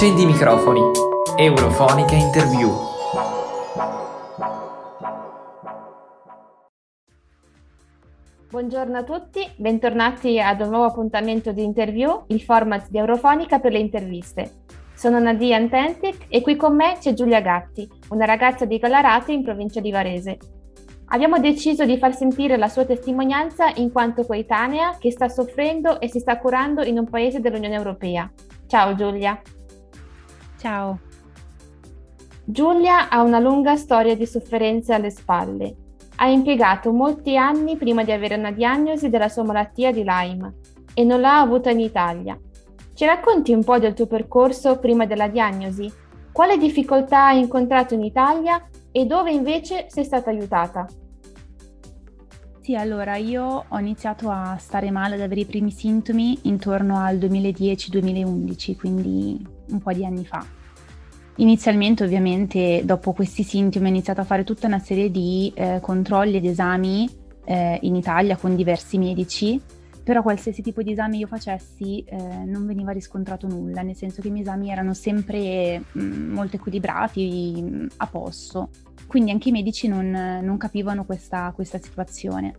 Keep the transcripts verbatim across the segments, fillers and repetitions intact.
Spazio di microfoni. Eurofonica Interview. Buongiorno a tutti, bentornati ad un nuovo appuntamento di Interview, il format di Eurofonica per le interviste. Sono Nadia Antentic e qui con me c'è Giulia Gatti, una ragazza di Gallarate in provincia di Varese. Abbiamo deciso di far sentire la sua testimonianza in quanto coetanea che sta soffrendo e si sta curando in un paese dell'Unione Europea. Ciao Giulia. Ciao. Giulia ha una lunga storia di sofferenze alle spalle. Ha impiegato molti anni prima di avere una diagnosi della sua malattia di Lyme e non l'ha avuta in Italia. Ci racconti un po' del tuo percorso prima della diagnosi? Quale difficoltà hai incontrato in Italia e dove invece sei stata aiutata? Sì, allora io ho iniziato a stare male, ad avere i primi sintomi intorno al duemiladieci duemilaundici, quindi un po' di anni fa. Inizialmente ovviamente dopo questi sintomi ho iniziato a fare tutta una serie di eh, controlli ed esami eh, in Italia con diversi medici. Però qualsiasi tipo di esame io facessi eh, non veniva riscontrato nulla, nel senso che i miei esami erano sempre mh, molto equilibrati, mh, a posto. Quindi anche i medici non, non capivano questa, questa situazione.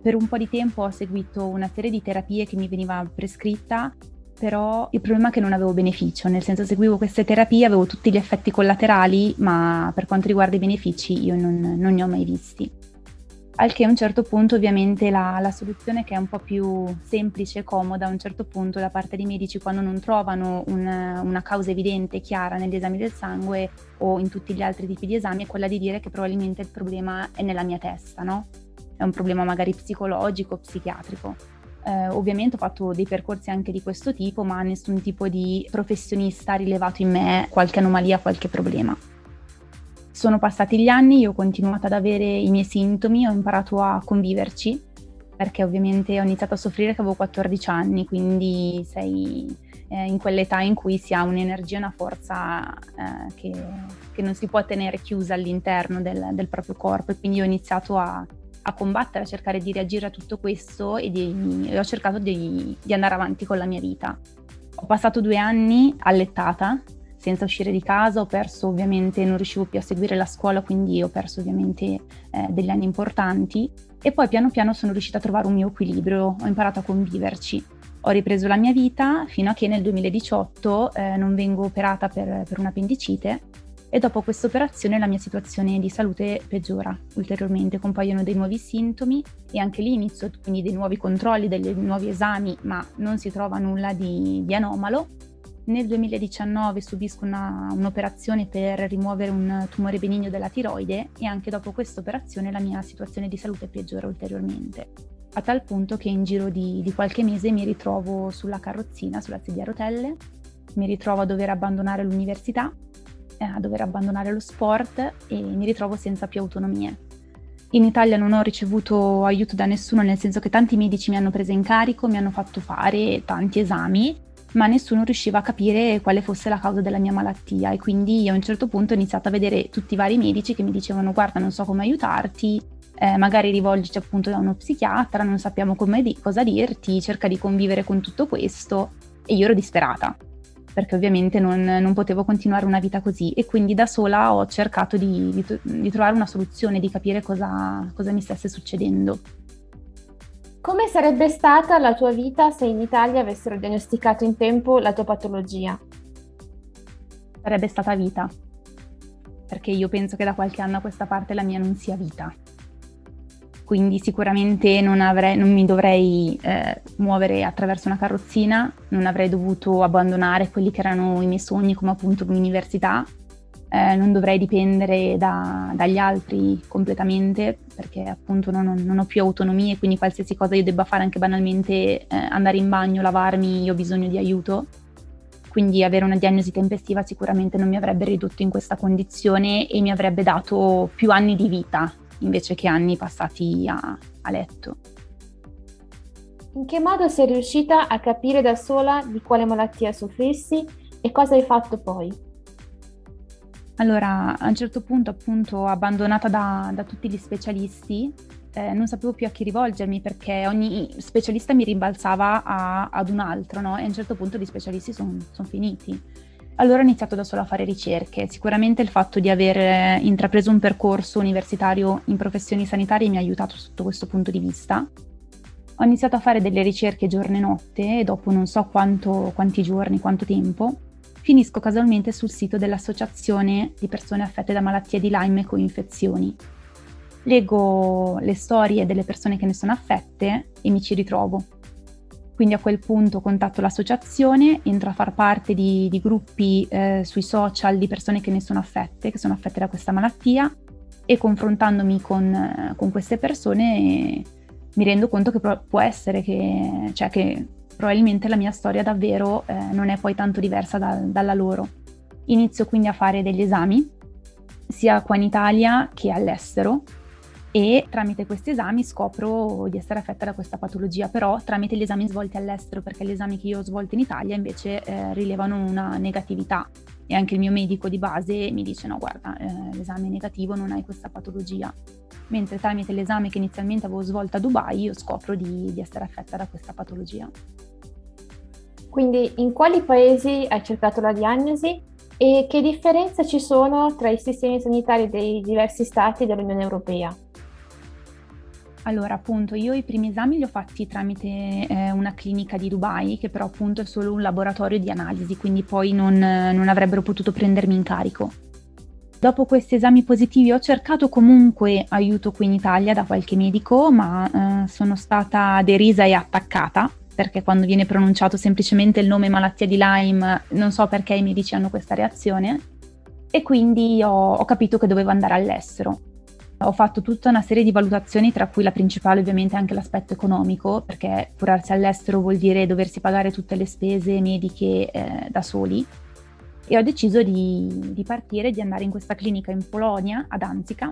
Per un po' di tempo ho seguito una serie di terapie che mi veniva prescritta, però il problema è che non avevo beneficio, nel senso seguivo queste terapie, avevo tutti gli effetti collaterali, ma per quanto riguarda i benefici io non, non ne ho mai visti. Al che a un certo punto ovviamente la, la soluzione che è un po' più semplice e comoda a un certo punto da parte dei medici quando non trovano una, una causa evidente e chiara negli esami del sangue o in tutti gli altri tipi di esami è quella di dire che probabilmente il problema è nella mia testa, no? È un problema magari psicologico, psichiatrico. Eh, ovviamente ho fatto dei percorsi anche di questo tipo, ma nessun tipo di professionista ha rilevato in me qualche anomalia, qualche problema. Sono passati gli anni, io ho continuato ad avere i miei sintomi, ho imparato a conviverci, perché ovviamente ho iniziato a soffrire che avevo quattordici anni, quindi sei eh, in quell'età in cui si ha un'energia e una forza eh, che, che non si può tenere chiusa all'interno del, del proprio corpo, e quindi ho iniziato a, a combattere, a cercare di reagire a tutto questo e, di, e ho cercato di, di andare avanti con la mia vita. Ho passato due anni allettata, senza uscire di casa, ho perso ovviamente, non riuscivo più a seguire la scuola, quindi ho perso ovviamente eh, degli anni importanti, e poi piano piano sono riuscita a trovare un mio equilibrio, ho imparato a conviverci. Ho ripreso la mia vita fino a che nel duemiladiciotto eh, non vengo operata per, per un'appendicite, e dopo questa operazione la mia situazione di salute peggiora ulteriormente, compaiono dei nuovi sintomi e anche lì inizio quindi dei nuovi controlli, dei nuovi esami, ma non si trova nulla di, di anomalo. Nel duemiladiciannove subisco una, un'operazione per rimuovere un tumore benigno della tiroide, e anche dopo questa operazione la mia situazione di salute peggiora ulteriormente, a tal punto che in giro di, di qualche mese mi ritrovo sulla carrozzina, sulla sedia a rotelle, mi ritrovo a dover abbandonare l'università, a dover abbandonare lo sport, e mi ritrovo senza più autonomie. In Italia non ho ricevuto aiuto da nessuno, nel senso che tanti medici mi hanno presa in carico, mi hanno fatto fare tanti esami, ma nessuno riusciva a capire quale fosse la causa della mia malattia, e quindi a un certo punto ho iniziato a vedere tutti i vari medici che mi dicevano guarda non so come aiutarti, eh, magari rivolgici appunto da uno psichiatra, non sappiamo come di- cosa dirti, cerca di convivere con tutto questo, e io ero disperata perché ovviamente non, non potevo continuare una vita così, e quindi da sola ho cercato di, di, di trovare una soluzione, di capire cosa, cosa mi stesse succedendo. Come sarebbe stata la tua vita se in Italia avessero diagnosticato in tempo la tua patologia? Sarebbe stata vita, perché io penso che da qualche anno a questa parte la mia non sia vita. Quindi sicuramente non, avrei, non mi dovrei eh, muovere attraverso una carrozzina, non avrei dovuto abbandonare quelli che erano i miei sogni come appunto l'università, eh, non dovrei dipendere da, dagli altri completamente, perché appunto non, non ho più autonomie, quindi qualsiasi cosa io debba fare, anche banalmente eh, andare in bagno, lavarmi, io ho bisogno di aiuto. Quindi avere una diagnosi tempestiva sicuramente non mi avrebbe ridotto in questa condizione e mi avrebbe dato più anni di vita invece che anni passati a, a letto. In che modo sei riuscita a capire da sola di quale malattia soffrissi e cosa hai fatto poi? Allora, a un certo punto, appunto, abbandonata da, da tutti gli specialisti, eh, non sapevo più a chi rivolgermi, perché ogni specialista mi rimbalzava a, ad un altro, no? E a un certo punto gli specialisti sono son finiti. Allora ho iniziato da sola a fare ricerche. Sicuramente il fatto di aver intrapreso un percorso universitario in professioni sanitarie mi ha aiutato sotto questo punto di vista. Ho iniziato a fare delle ricerche giorno e notte e dopo non so quanto, quanti giorni, quanto tempo, finisco casualmente sul sito dell'Associazione di persone affette da malattie di Lyme e coinfezioni. Leggo le storie delle persone che ne sono affette e mi ci ritrovo. Quindi a quel punto contatto l'associazione, entro a far parte di, di gruppi eh, sui social di persone che ne sono affette, che sono affette da questa malattia, e confrontandomi con, con queste persone eh, mi rendo conto che pro- può essere che, cioè che probabilmente la mia storia davvero eh, non è poi tanto diversa da, dalla loro. Inizio quindi a fare degli esami, sia qua in Italia che all'estero, e tramite questi esami scopro di essere affetta da questa patologia, però tramite gli esami svolti all'estero, perché gli esami che io ho svolto in Italia invece eh, rilevano una negatività, e anche il mio medico di base mi dice no guarda eh, l'esame è negativo, non hai questa patologia, mentre tramite l'esame che inizialmente avevo svolto a Dubai io scopro di, di essere affetta da questa patologia. Quindi in quali paesi hai cercato la diagnosi e che differenze ci sono tra i sistemi sanitari dei diversi stati dell'Unione Europea? Allora, appunto, io i primi esami li ho fatti tramite eh, una clinica di Dubai, che però appunto è solo un laboratorio di analisi, quindi poi non, non avrebbero potuto prendermi in carico. Dopo questi esami positivi ho cercato comunque aiuto qui in Italia da qualche medico, ma eh, sono stata derisa e attaccata, perché quando viene pronunciato semplicemente il nome malattia di Lyme, non so perché i medici hanno questa reazione, e quindi ho, ho capito che dovevo andare all'estero. Ho fatto tutta una serie di valutazioni, tra cui la principale ovviamente è anche l'aspetto economico, perché curarsi all'estero vuol dire doversi pagare tutte le spese mediche eh, da soli, e ho deciso di, di partire e di andare in questa clinica in Polonia, a Danzica,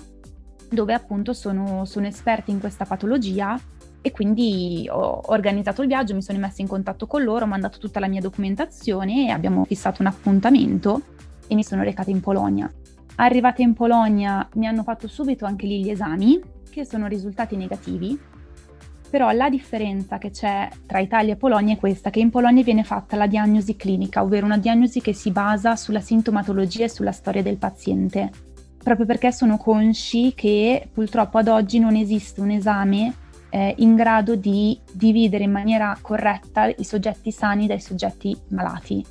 dove appunto sono, sono esperti in questa patologia, e quindi ho organizzato il viaggio, mi sono messa in contatto con loro, ho mandato tutta la mia documentazione e abbiamo fissato un appuntamento e mi sono recata in Polonia. Arrivata in Polonia mi hanno fatto subito anche lì gli esami, che sono risultati negativi, però la differenza che c'è tra Italia e Polonia è questa, che in Polonia viene fatta la diagnosi clinica, ovvero una diagnosi che si basa sulla sintomatologia e sulla storia del paziente, proprio perché sono consci che purtroppo ad oggi non esiste un esame eh, in grado di dividere in maniera corretta i soggetti sani dai soggetti malati.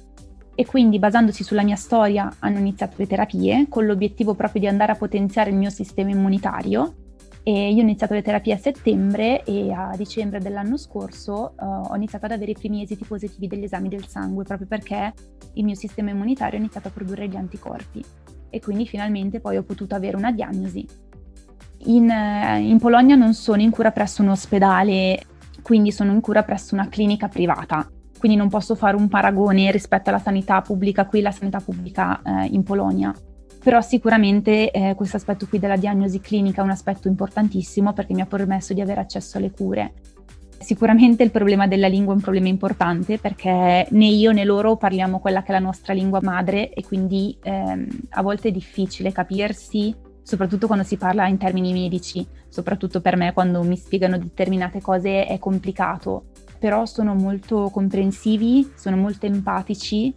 E quindi basandosi sulla mia storia hanno iniziato le terapie con l'obiettivo proprio di andare a potenziare il mio sistema immunitario, e io ho iniziato le terapie a settembre e a dicembre dell'anno scorso eh, ho iniziato ad avere i primi esiti positivi degli esami del sangue, proprio perché il mio sistema immunitario ha iniziato a produrre gli anticorpi, e quindi finalmente poi ho potuto avere una diagnosi. In, in Polonia non sono in cura presso un ospedale, quindi sono in cura presso una clinica privata. Quindi non posso fare un paragone rispetto alla sanità pubblica qui e la sanità pubblica eh, in Polonia. Però sicuramente eh, questo aspetto qui della diagnosi clinica è un aspetto importantissimo, perché mi ha permesso di avere accesso alle cure. Sicuramente il problema della lingua è un problema importante, perché né io né loro parliamo quella che è la nostra lingua madre, e quindi ehm, a volte è difficile capirsi, soprattutto quando si parla in termini medici. Soprattutto per me, quando mi spiegano determinate cose è complicato. Però sono molto comprensivi, sono molto empatici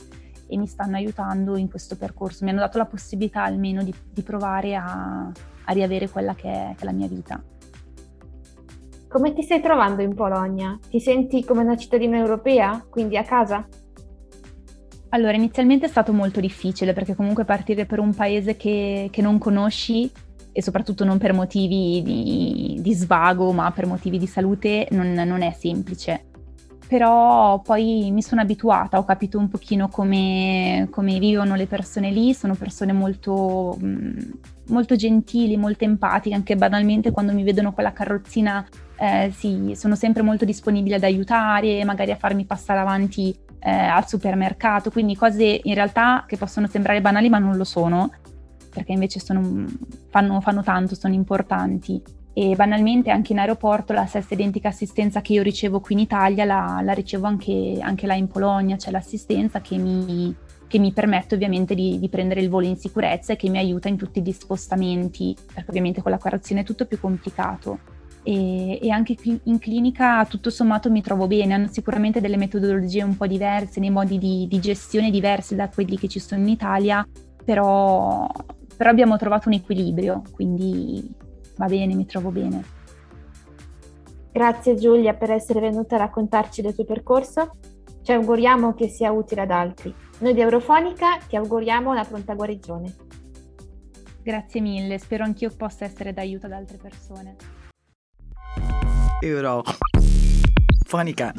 e mi stanno aiutando in questo percorso. Mi hanno dato la possibilità almeno di, di provare a, a riavere quella che è, che è la mia vita. Come ti stai trovando in Polonia? Ti senti come una cittadina europea, quindi a casa? Allora, inizialmente è stato molto difficile, perché comunque partire per un paese che, che non conosci, e soprattutto non per motivi di, di svago, ma per motivi di salute, non, non è semplice. Però poi mi sono abituata, ho capito un pochino come, come vivono le persone lì. Sono persone molto, molto gentili, molto empatiche, anche banalmente quando mi vedono con la carrozzina eh, sì, sono sempre molto disponibili ad aiutare, magari a farmi passare avanti eh, al supermercato, quindi cose in realtà che possono sembrare banali ma non lo sono, perché invece sono, fanno, fanno tanto, sono importanti. E banalmente anche in aeroporto la stessa identica assistenza che io ricevo qui in Italia la, la ricevo anche, anche là in Polonia. C'è l'assistenza che mi, che mi permette ovviamente di, di prendere il volo in sicurezza e che mi aiuta in tutti gli spostamenti, perché ovviamente con la carrozzina è tutto più complicato. e, e anche in clinica tutto sommato mi trovo bene. Hanno sicuramente delle metodologie un po' diverse, dei modi di, di gestione diversi da quelli che ci sono in Italia, però, però abbiamo trovato un equilibrio, quindi va bene, mi trovo bene. Grazie Giulia per essere venuta a raccontarci del tuo percorso, ci auguriamo che sia utile ad altri. Noi di Eurofonica ti auguriamo una pronta guarigione. Grazie mille, spero anch'io possa essere d'aiuto ad altre persone. Eurofonica.